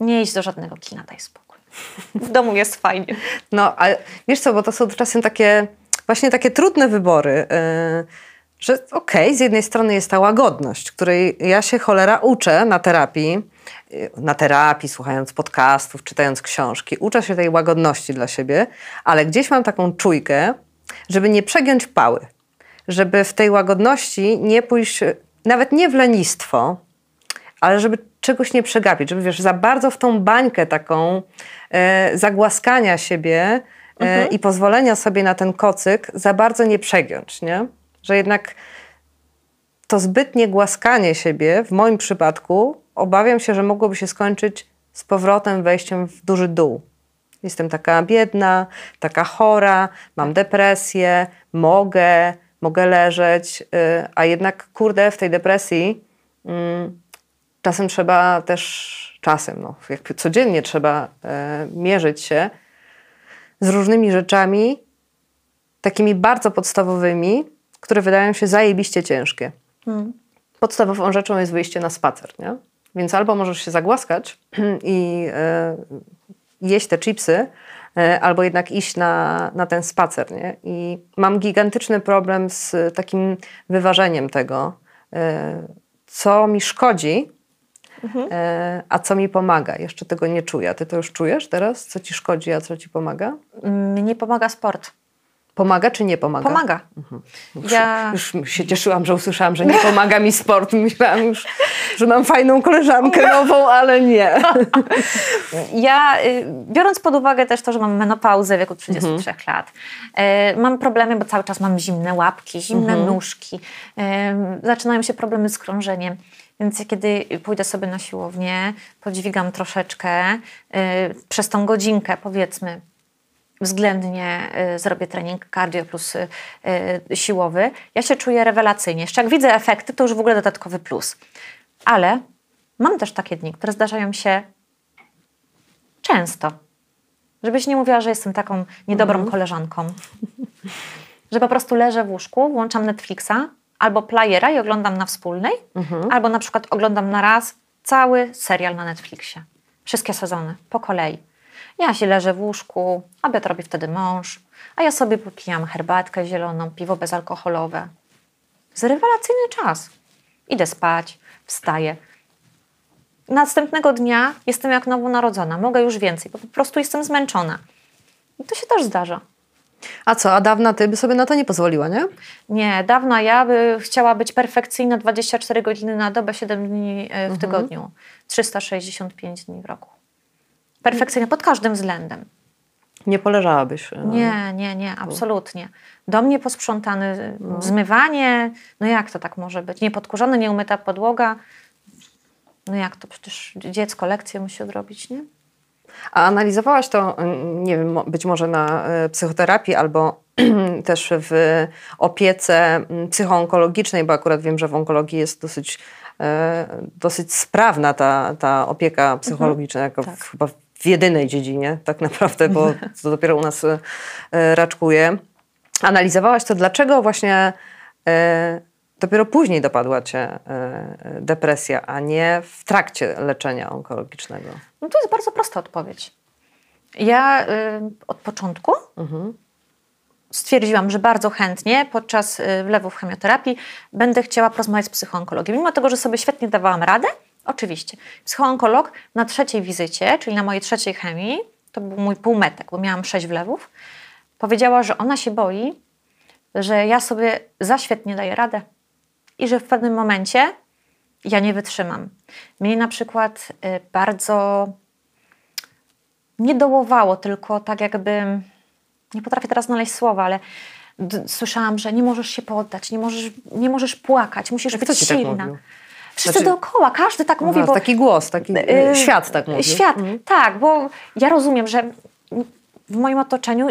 Nie idź do żadnego kina, daj spokój. W domu jest fajnie. No, ale wiesz co, bo to są czasem takie, właśnie takie trudne wybory, że okej, z jednej strony jest ta łagodność, której ja się cholera uczę na terapii, słuchając podcastów, czytając książki, uczę się tej łagodności dla siebie, ale gdzieś mam taką czujkę, żeby nie przegiąć pały, żeby w tej łagodności nie pójść, nawet nie w lenistwo, ale żeby czegoś nie przegapić, żeby wiesz, za bardzo w tą bańkę taką zagłaskania siebie i pozwolenia sobie na ten kocyk za bardzo nie przegiąć, nie? Że jednak to zbytnie głaskanie siebie, w moim przypadku, obawiam się, że mogłoby się skończyć z powrotem wejściem w duży dół. Jestem taka biedna, taka chora, mam depresję, mogę leżeć, a jednak kurde w tej depresji czasem trzeba też, no, jakby codziennie trzeba mierzyć się z różnymi rzeczami, takimi bardzo podstawowymi, które wydają się zajebiście ciężkie. Podstawową rzeczą jest wyjście na spacer, nie? Więc albo możesz się zagłaskać i jeść te chipsy, albo jednak iść na ten spacer, nie? I mam gigantyczny problem z takim wyważeniem tego, co mi szkodzi, a co mi pomaga. Jeszcze tego nie czuję. Ty to już czujesz teraz? Co ci szkodzi, a co ci pomaga? Mnie pomaga sport. Pomaga czy nie pomaga? Pomaga. Już się cieszyłam, że usłyszałam, że nie pomaga mi sport. Myślałam już, że mam fajną koleżankę nową, ale nie. Ja, biorąc pod uwagę też to, że mam menopauzę w wieku 33 lat, mam problemy, bo cały czas mam zimne łapki, zimne nóżki, zaczynają się problemy z krążeniem. Więc kiedy pójdę sobie na siłownię, podźwigam troszeczkę, przez tą godzinkę powiedzmy, względnie zrobię trening cardio plus siłowy, ja się czuję rewelacyjnie. Jeszcze jak widzę efekty, to już w ogóle dodatkowy plus. Ale mam też takie dni, które zdarzają się często. Żebyś nie mówiła, że jestem taką niedobrą koleżanką. Że po prostu leżę w łóżku, włączam Netflixa albo playera i oglądam na wspólnej, albo na przykład oglądam na raz cały serial na Netflixie. Wszystkie sezony, po kolei. Ja się leżę w łóżku, obiad robi wtedy mąż, a ja sobie popijam herbatkę zieloną, piwo bezalkoholowe. Jest rewelacyjny czas. Idę spać, wstaję. Następnego dnia jestem jak nowonarodzona, mogę już więcej, bo po prostu jestem zmęczona. I to się też zdarza. A co, a dawna ty by sobie na to nie pozwoliła, nie? Nie, dawna ja by chciała być perfekcyjna 24 godziny na dobę, 7 dni w tygodniu, 365 dni w roku. Perfekcyjna pod każdym względem. Nie poleżałabyś. No. Nie, absolutnie. Dom nieposprzątany, zmywanie, no jak to tak może być? Niepodkurzona, nieumyta podłoga. No jak to? Przecież dziecko lekcję musi odrobić, nie? A analizowałaś to, nie wiem, być może na psychoterapii albo też w opiece psychoonkologicznej, bo akurat wiem, że w onkologii jest dosyć sprawna ta opieka psychologiczna, jako tak. Chyba w jedynej dziedzinie tak naprawdę, bo to dopiero u nas raczkuje. Analizowałaś to, dlaczego właśnie dopiero później dopadła cię depresja, a nie w trakcie leczenia onkologicznego? No to jest bardzo prosta odpowiedź. Ja od początku stwierdziłam, że bardzo chętnie podczas wlewów chemioterapii będę chciała porozmawiać z psychoonkologiem. Mimo tego, że sobie świetnie dawałam radę, oczywiście. Psychoonkolog na trzeciej wizycie, czyli na mojej trzeciej chemii, to był mój półmetek, bo miałam 6 wlewów, powiedziała, że ona się boi, że ja sobie za świetnie daję radę i że w pewnym momencie ja nie wytrzymam. Mnie na przykład bardzo nie dołowało, tylko tak jakby... Nie potrafię teraz znaleźć słowa, ale słyszałam, że nie możesz się poddać, nie możesz płakać, musisz być silna. Tak wszyscy dookoła, każdy tak mówi. Bo taki głos, taki świat tak mówi. Świat, tak, bo ja rozumiem, że w moim otoczeniu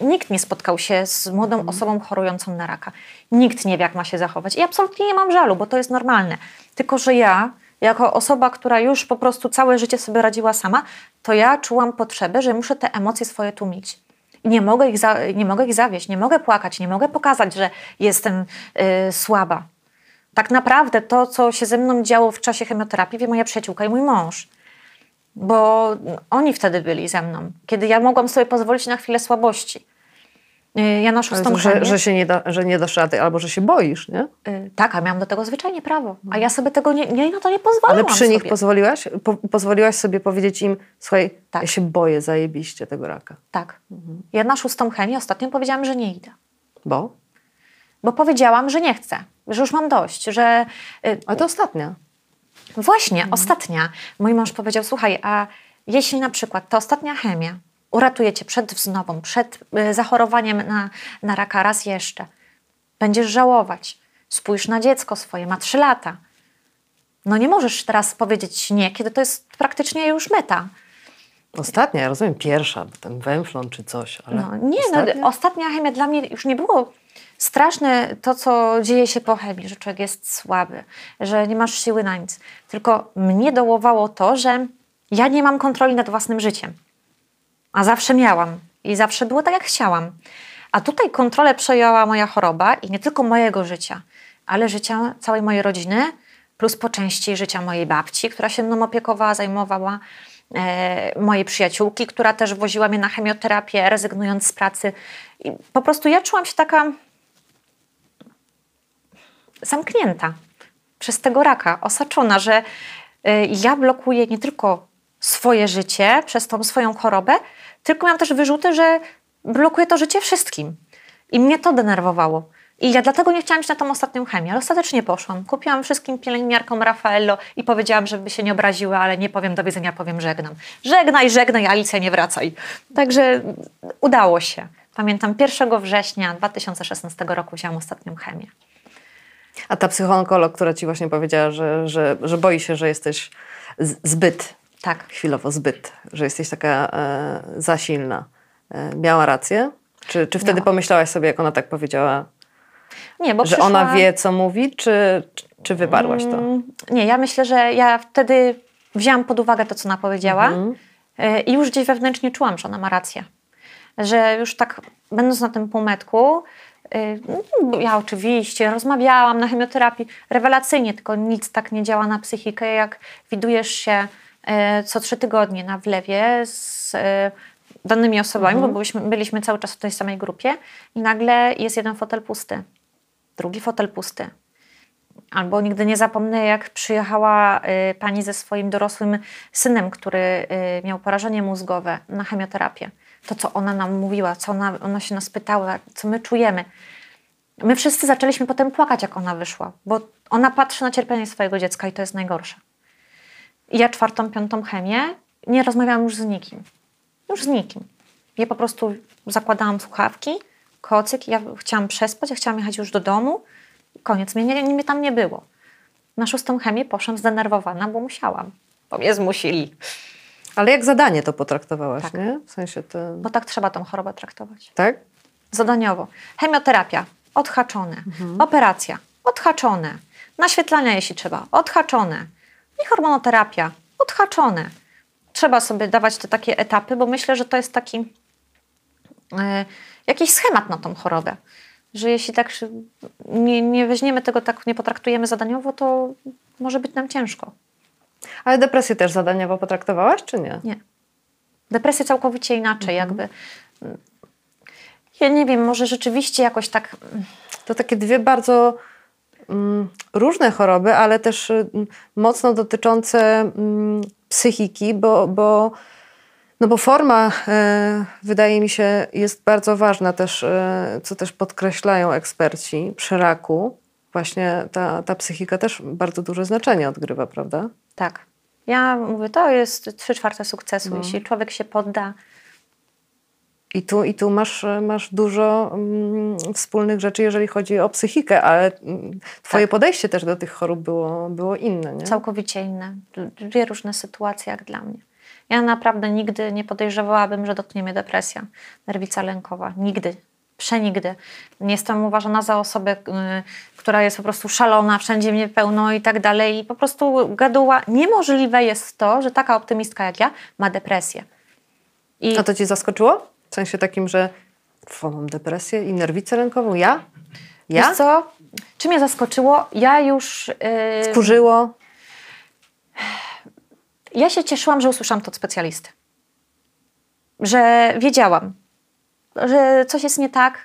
nikt nie spotkał się z młodą osobą chorującą na raka. Nikt nie wie, jak ma się zachować. I absolutnie nie mam żalu, bo to jest normalne. Tylko że ja, jako osoba, która już po prostu całe życie sobie radziła sama, to ja czułam potrzebę, że muszę te emocje swoje tłumić. Nie mogę ich zawieść, nie mogę płakać, nie mogę pokazać, że jestem słaba. Tak naprawdę to, co się ze mną działo w czasie chemioterapii, wie moja przyjaciółka i mój mąż. Bo oni wtedy byli ze mną, kiedy ja mogłam sobie pozwolić na chwilę słabości. Ja noszę z tą chemię. Że nie dasz rady, albo że się boisz, nie? Tak, a miałam do tego zwyczajnie prawo. A ja sobie tego na to nie pozwoliłam. Ale przy nich pozwoliłaś? Pozwoliłaś sobie powiedzieć im, słuchaj, tak. Ja się boję zajebiście tego raka. Tak. Ja na 6. chemię ostatnio powiedziałam, że nie idę. Bo? Bo powiedziałam, że nie chcę, że już mam dość, że... Ale to ostatnia. Właśnie, ostatnia. Mój mąż powiedział, słuchaj, a jeśli na przykład ta ostatnia chemia uratuje cię przed wznową, przed zachorowaniem na raka raz jeszcze. Będziesz żałować. Spójrz na dziecko swoje, ma 3 lata. No nie możesz teraz powiedzieć nie, kiedy to jest praktycznie już meta. Ostatnia, ja rozumiem, pierwsza, ten węflon czy coś, ale... No, nie, ostatnia? No, ostatnia chemia dla mnie już nie było straszne to, co dzieje się po chemii, że człowiek jest słaby, że nie masz siły na nic. Tylko mnie dołowało to, że ja nie mam kontroli nad własnym życiem. A zawsze miałam i zawsze było tak, jak chciałam. A tutaj kontrolę przejęła moja choroba i nie tylko mojego życia, ale życia całej mojej rodziny, plus po części życia mojej babci, która się mną opiekowała, zajmowała, mojej przyjaciółki, która też woziła mnie na chemioterapię, rezygnując z pracy. I po prostu ja czułam się taka zamknięta przez tego raka, osaczona, że ja blokuję nie tylko swoje życie przez tą swoją chorobę, tylko miałam też wyrzuty, że blokuję to życie wszystkim. I mnie to denerwowało. I ja dlatego nie chciałam iść na tą ostatnią chemię, ale ostatecznie poszłam. Kupiłam wszystkim pielęgniarkom Raffaello i powiedziałam, żeby się nie obraziły, ale nie powiem do widzenia, powiem żegnam. Żegnaj, żegnaj, Alicja, nie wracaj. Także udało się. Pamiętam, 1 września 2016 roku wzięłam ostatnią chemię. A ta psychoonkolog, która ci właśnie powiedziała, że boi się, że jesteś zbyt, tak, chwilowo zbyt, że jesteś taka za silna, miała rację? Czy wtedy pomyślałaś sobie, jak ona tak powiedziała? Nie, bo przyszła... Że ona wie, co mówi, czy wyparłaś to? Nie, ja myślę, że ja wtedy wzięłam pod uwagę to, co ona powiedziała i już gdzieś wewnętrznie czułam, że ona ma rację. Że już tak, będąc na tym półmetku, ja oczywiście rozmawiałam na chemioterapii rewelacyjnie, tylko nic tak nie działa na psychikę, jak widujesz się co 3 tygodnie na wlewie z danymi osobami, bo byliśmy cały czas w tej samej grupie i nagle jest jeden fotel pusty, drugi fotel pusty. Albo nigdy nie zapomnę, jak przyjechała pani ze swoim dorosłym synem, który miał porażenie mózgowe, na chemioterapię. To, co ona nam mówiła, co ona się nas pytała, co my czujemy. My wszyscy zaczęliśmy potem płakać, jak ona wyszła, bo ona patrzy na cierpienie swojego dziecka i to jest najgorsze. I ja 4., 5. chemię nie rozmawiałam już z nikim. Już z nikim. Ja po prostu zakładałam słuchawki, kocyk, ja chciałam przespać, ja chciałam jechać już do domu. Koniec, mnie tam nie było. Na 6. chemię poszłam zdenerwowana, bo musiałam. Bo mnie zmusili. Ale jak zadanie to potraktowałaś, tak, nie? W sensie to... Bo tak trzeba tą chorobę traktować. Tak? Zadaniowo. Chemioterapia. Odhaczone. Operacja. Odhaczone. Naświetlania, jeśli trzeba. Odhaczone. I hormonoterapia. Odhaczone. Trzeba sobie dawać te takie etapy, bo myślę, że to jest taki jakiś schemat na tą chorobę. Że jeśli tak nie weźmiemy tego, tak nie potraktujemy zadaniowo, to może być nam ciężko. Ale depresję też zadaniowo potraktowałaś, czy nie? Nie. Depresję całkowicie inaczej jakby. Ja nie wiem, może rzeczywiście jakoś tak... To takie dwie bardzo różne choroby, ale też mocno dotyczące psychiki, bo forma, wydaje mi się, jest bardzo ważna też, co też podkreślają eksperci przy raku. Właśnie ta psychika też bardzo duże znaczenie odgrywa, prawda? Tak. Ja mówię, to jest 3/4 sukcesu, jeśli człowiek się podda. I tu masz dużo wspólnych rzeczy, jeżeli chodzi o psychikę, ale twoje podejście też do tych chorób było inne, nie? Całkowicie inne. Dwie różne sytuacje jak dla mnie. Ja naprawdę nigdy nie podejrzewałabym, że dotknie mnie depresja, nerwica lękowa. Nigdy. Przenigdy. Nie jestem uważana za osobę, która jest po prostu szalona, wszędzie mnie pełno i tak dalej. I po prostu gaduła. Niemożliwe jest to, że taka optymistka jak ja ma depresję. A to cię zaskoczyło? W sensie takim, że mam depresję i nerwicę lękową? Ja? Wiesz co? Czy mnie zaskoczyło? Ja już... Skurzyło? Ja się cieszyłam, że usłyszałam to od specjalisty. Że wiedziałam, że coś jest nie tak.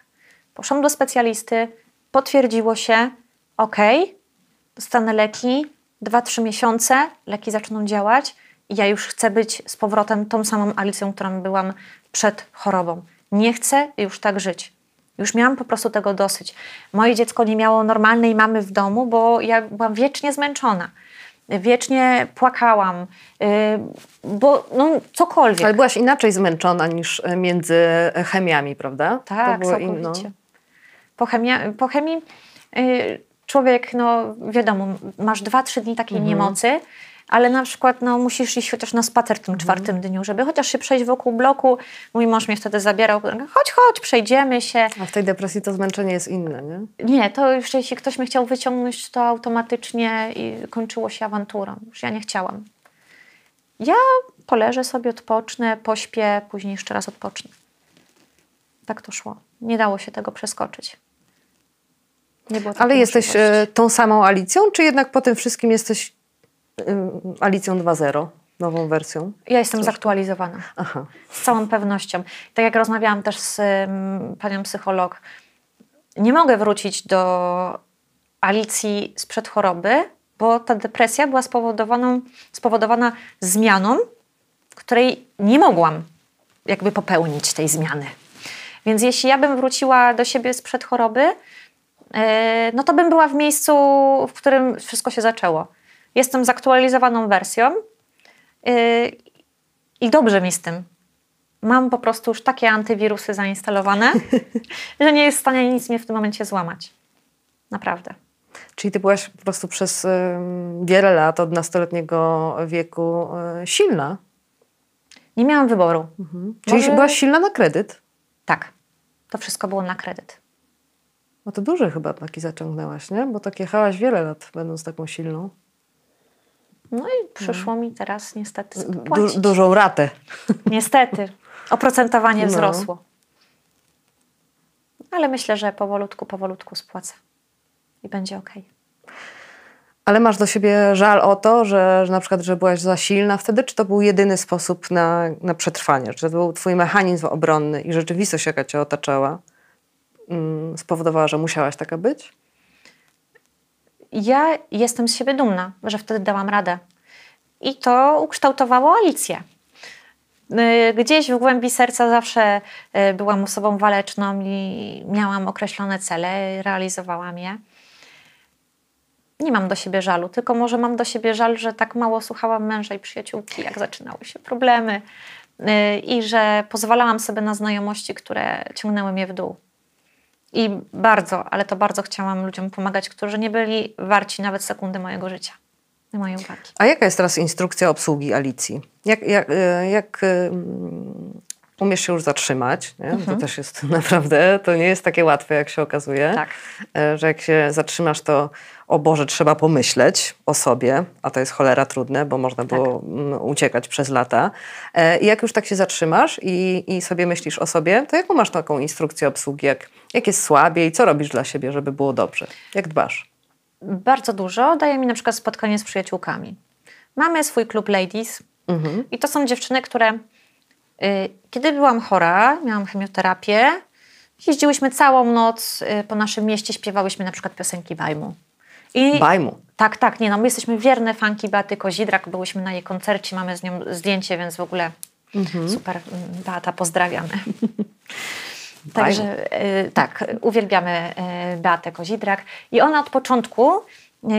Poszłam do specjalisty, potwierdziło się, okej, dostanę leki, 2-3 miesiące, leki zaczną działać i ja już chcę być z powrotem tą samą Alicją, którą byłam przed chorobą. Nie chcę już tak żyć. Już miałam po prostu tego dosyć. Moje dziecko nie miało normalnej mamy w domu, bo ja byłam wiecznie zmęczona. Wiecznie płakałam, bo no cokolwiek. Ale byłaś inaczej zmęczona niż między chemiami, prawda? Tak, to było całkowicie. Po chemii człowiek, no wiadomo, masz 2-3 dni takiej niemocy, ale na przykład no, musisz iść chociaż na spacer w tym 4. dniu, żeby chociaż się przejść wokół bloku. Mój mąż mnie wtedy zabierał, chodź, przejdziemy się. A w tej depresji to zmęczenie jest inne, nie? Nie, to już jeśli ktoś mnie chciał wyciągnąć, to automatycznie i kończyło się awanturą. Już ja nie chciałam. Ja poleżę sobie, odpocznę, pośpię, później jeszcze raz odpocznę. Tak to szło. Nie dało się tego przeskoczyć. Ale jesteś tą samą Alicją, czy jednak po tym wszystkim jesteś Alicją 2.0, nową wersją? Ja jestem zaktualizowana. Aha. Z całą pewnością. Tak jak rozmawiałam też z panią psycholog, nie mogę wrócić do Alicji sprzed choroby, bo ta depresja była spowodowana zmianą, której nie mogłam jakby popełnić tej zmiany. Więc jeśli ja bym wróciła do siebie sprzed choroby, no to bym była w miejscu, w którym wszystko się zaczęło. Jestem zaktualizowaną wersją i dobrze mi z tym. Mam po prostu już takie antywirusy zainstalowane, że nie jest w stanie nic mnie w tym momencie złamać. Naprawdę. Czyli ty byłaś po prostu przez wiele lat, od nastoletniego wieku, silna? Nie miałam wyboru. Mhm. Czyli byłaś silna na kredyt? Tak. To wszystko było na kredyt. No to duży chyba taki zaciągnęłaś, nie? Bo tak jechałaś wiele lat, będąc taką silną. No i przyszło mi teraz niestety zapłacić. Dużą ratę. Niestety. Oprocentowanie wzrosło. Ale myślę, że powolutku spłacę. I będzie okej. Ale masz do siebie żal o to, że na przykład, że byłaś za silna wtedy? Czy to był jedyny sposób na przetrwanie? Czy to był twój mechanizm obronny i rzeczywistość, jaka cię otaczała, spowodowała, że musiałaś taka być? Ja jestem z siebie dumna, że wtedy dałam radę. I to ukształtowało Alicję. Gdzieś w głębi serca zawsze byłam osobą waleczną i miałam określone cele, realizowałam je. Nie mam do siebie żalu, tylko może mam do siebie żal, że tak mało słuchałam męża i przyjaciółki, jak zaczynały się problemy i że pozwalałam sobie na znajomości, które ciągnęły mnie w dół. I bardzo, ale to bardzo chciałam ludziom pomagać, którzy nie byli warci nawet sekundy mojego życia, mojej uwagi. A jaka jest teraz instrukcja obsługi Alicji? Jak umiesz się już zatrzymać? Nie? To też jest naprawdę, to nie jest takie łatwe, jak się okazuje. Tak. Że jak się zatrzymasz, to o Boże, trzeba pomyśleć o sobie, a to jest cholera trudne, bo można było uciekać przez lata. I jak już tak się zatrzymasz i sobie myślisz o sobie, to jaką masz taką instrukcję obsługi, jak jest słabiej, co robisz dla siebie, żeby było dobrze? Jak dbasz? Bardzo dużo. Daje mi na przykład spotkanie z przyjaciółkami. Mamy swój klub ladies i to są dziewczyny, które kiedy byłam chora, miałam chemioterapię, jeździłyśmy całą noc po naszym mieście, śpiewałyśmy na przykład piosenki Bajmu. Bajmu. Tak, nie no, my jesteśmy wierne fanki Beaty Kozidrak, byłyśmy na jej koncercie, mamy z nią zdjęcie, więc w ogóle super, Beata, pozdrawiamy. Także tak, uwielbiamy Beatę Kozidrak i ona od początku,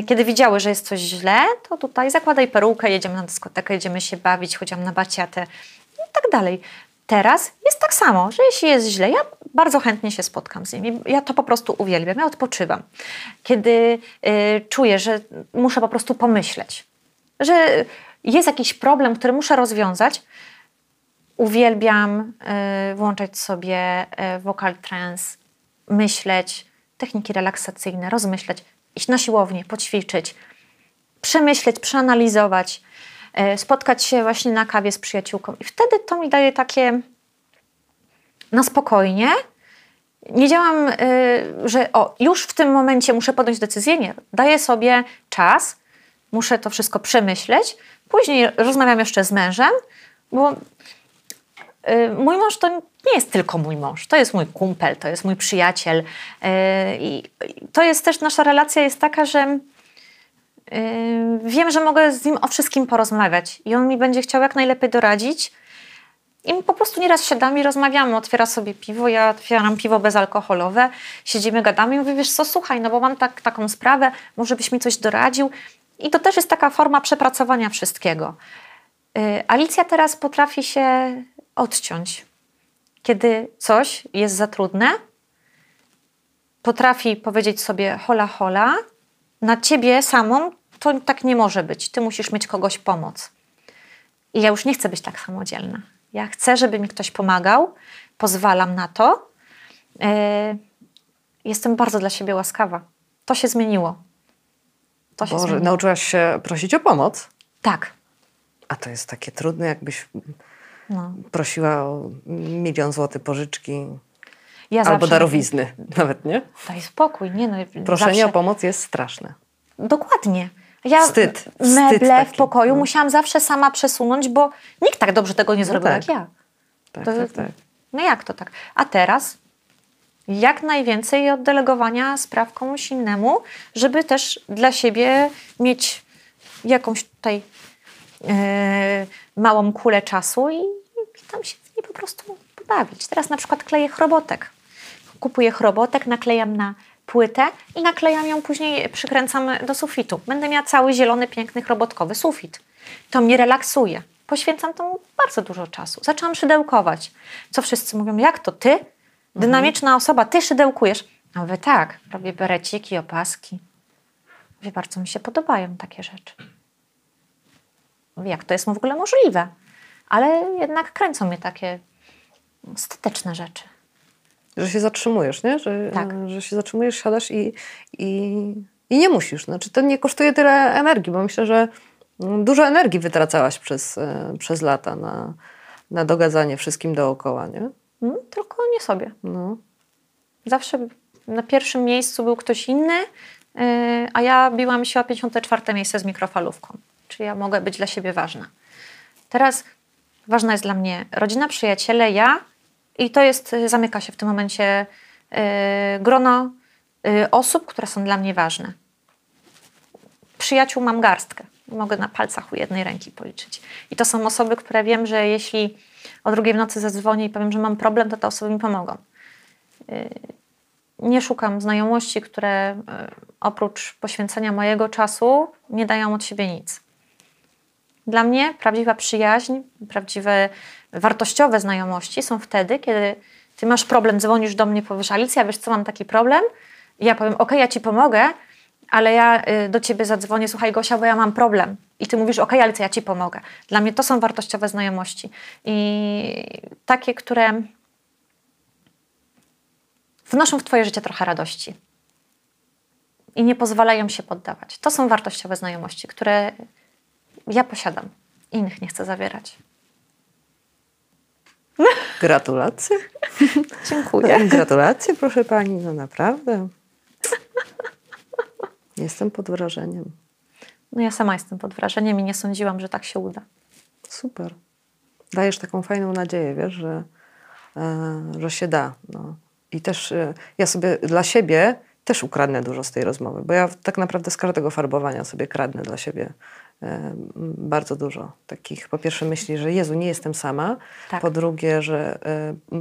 kiedy widziały, że jest coś źle, to tutaj zakładaj perukę, jedziemy na dyskotekę, jedziemy się bawić, chodziłam na baciatę i tak dalej. Teraz jest tak samo, że jeśli jest źle, ja bardzo chętnie się spotkam z nimi. Ja to po prostu uwielbiam, ja odpoczywam. Kiedy czuję, że muszę po prostu pomyśleć, że jest jakiś problem, który muszę rozwiązać, uwielbiam włączać sobie wokal trance, myśleć, techniki relaksacyjne, rozmyśleć, iść na siłownię, poćwiczyć, przemyśleć, przeanalizować, spotkać się właśnie na kawie z przyjaciółką. I wtedy to mi daje takie na spokojnie. Nie działam, że już w tym momencie muszę podjąć decyzję. Nie, daję sobie czas, muszę to wszystko przemyśleć. Później rozmawiam jeszcze z mężem, bo mój mąż to nie jest tylko mój mąż. To jest mój kumpel, to jest mój przyjaciel. I to jest też, nasza relacja jest taka, że wiem, że mogę z nim o wszystkim porozmawiać i on mi będzie chciał jak najlepiej doradzić i po prostu nieraz siadamy i rozmawiamy, otwiera sobie piwo, ja otwieram piwo bezalkoholowe, siedzimy, gadamy i mówię, wiesz co, słuchaj, no bo mam taką sprawę, może byś mi coś doradził I to też jest taka forma przepracowania wszystkiego. Alicja teraz potrafi się odciąć. Kiedy coś jest za trudne, potrafi powiedzieć sobie hola, hola, na ciebie samą to tak nie może być. Ty musisz mieć kogoś pomoc. I ja już nie chcę być tak samodzielna. Ja chcę, żeby mi ktoś pomagał. Pozwalam na to. Jestem bardzo dla siebie łaskawa. To się zmieniło. To się zmieniło. Nauczyłaś się prosić o pomoc? Tak. A to jest takie trudne, jakbyś prosiła o 1 000 000 złotych pożyczki. Ja albo zawsze... darowizny nawet, nie? Daj spokój. Nie, proszenie zawsze... o pomoc jest straszne. Dokładnie. Ja wstyd, meble taki w pokoju musiałam zawsze sama przesunąć, bo nikt tak dobrze tego nie zrobił jak ja. Tak, to, tak. No jak to tak? A teraz jak najwięcej oddelegowania spraw komuś innemu, żeby też dla siebie mieć jakąś tutaj małą kulę czasu i tam się w niej po prostu pobawić. Teraz na przykład kleję chrobotek. Kupuję chrobotek, naklejam na płytę i naklejam ją, później przykręcam do sufitu. Będę miała cały zielony, piękny, chrobotkowy sufit. To mnie relaksuje. Poświęcam temu bardzo dużo czasu. Zaczęłam szydełkować. Co wszyscy mówią, jak to ty? Dynamiczna osoba, ty szydełkujesz. A mówię, tak, robię bereciki, opaski. Mówię, bardzo mi się podobają takie rzeczy. Mówię, jak to jest w ogóle możliwe? Ale jednak kręcą mnie takie statyczne rzeczy. Że się zatrzymujesz, nie? Że, tak. Że się zatrzymujesz, siadasz i nie musisz. Znaczy, to nie kosztuje tyle energii, bo myślę, że dużo energii wytracałaś przez lata na dogadzanie wszystkim dookoła, nie? Tylko nie sobie. No. Zawsze na pierwszym miejscu był ktoś inny, a ja biłam się o 54. miejsce z mikrofalówką. Czyli ja mogę być dla siebie ważna. Teraz ważna jest dla mnie rodzina, przyjaciele, ja. I to jest, zamyka się w tym momencie grono osób, które są dla mnie ważne. Przyjaciół mam garstkę. Mogę na palcach u jednej ręki policzyć. I to są osoby, które wiem, że jeśli o 2 w nocy zadzwonię i powiem, że mam problem, to te osoby mi pomogą. Nie szukam znajomości, które oprócz poświęcenia mojego czasu nie dają od siebie nic. Dla mnie prawdziwa przyjaźń, prawdziwe wartościowe znajomości są wtedy, kiedy ty masz problem, dzwonisz do mnie, powiesz, Alicja, wiesz co, mam taki problem? I ja powiem, okej, ja ci pomogę, ale ja do ciebie zadzwonię, słuchaj Gosia, bo ja mam problem. I ty mówisz, okej, Alicja, ja ci pomogę. Dla mnie to są wartościowe znajomości. I takie, które wnoszą w twoje życie trochę radości. I nie pozwalają się poddawać. To są wartościowe znajomości, które ja posiadam. Innych nie chcę zawierać. Gratulacje. Dziękuję. Gratulacje, proszę pani. No naprawdę. Jestem pod wrażeniem. No ja sama jestem pod wrażeniem i nie sądziłam, że tak się uda. Super. Dajesz taką fajną nadzieję, wiesz, że się da. No. I też ja sobie dla siebie też ukradnę dużo z tej rozmowy, bo ja tak naprawdę z każdego farbowania sobie kradnę dla siebie bardzo dużo takich, po pierwsze myśli, że Jezu, nie jestem sama, tak. Po drugie, że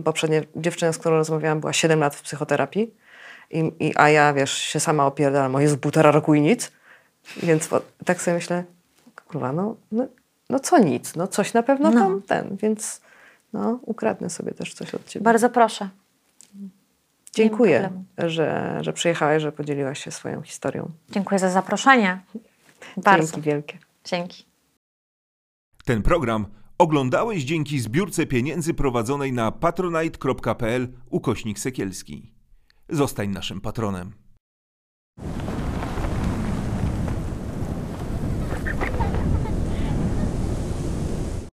poprzednia dziewczyna, z którą rozmawiałam, była 7 lat w psychoterapii, a ja, wiesz, się sama opierdalam, o Jezu, 1,5 roku i nic, więc tak sobie myślę, kurwa, no co nic, no coś na pewno tam ten, więc no, ukradnę sobie też coś od ciebie. Bardzo proszę. Dziękuję, że przyjechałaś, że podzieliłaś się swoją historią. Dziękuję za zaproszenie. Bardzo. Dzięki wielkie. Dzięki. Ten program oglądałeś dzięki zbiórce pieniędzy prowadzonej na patronite.pl/Sekielski. Zostań naszym patronem.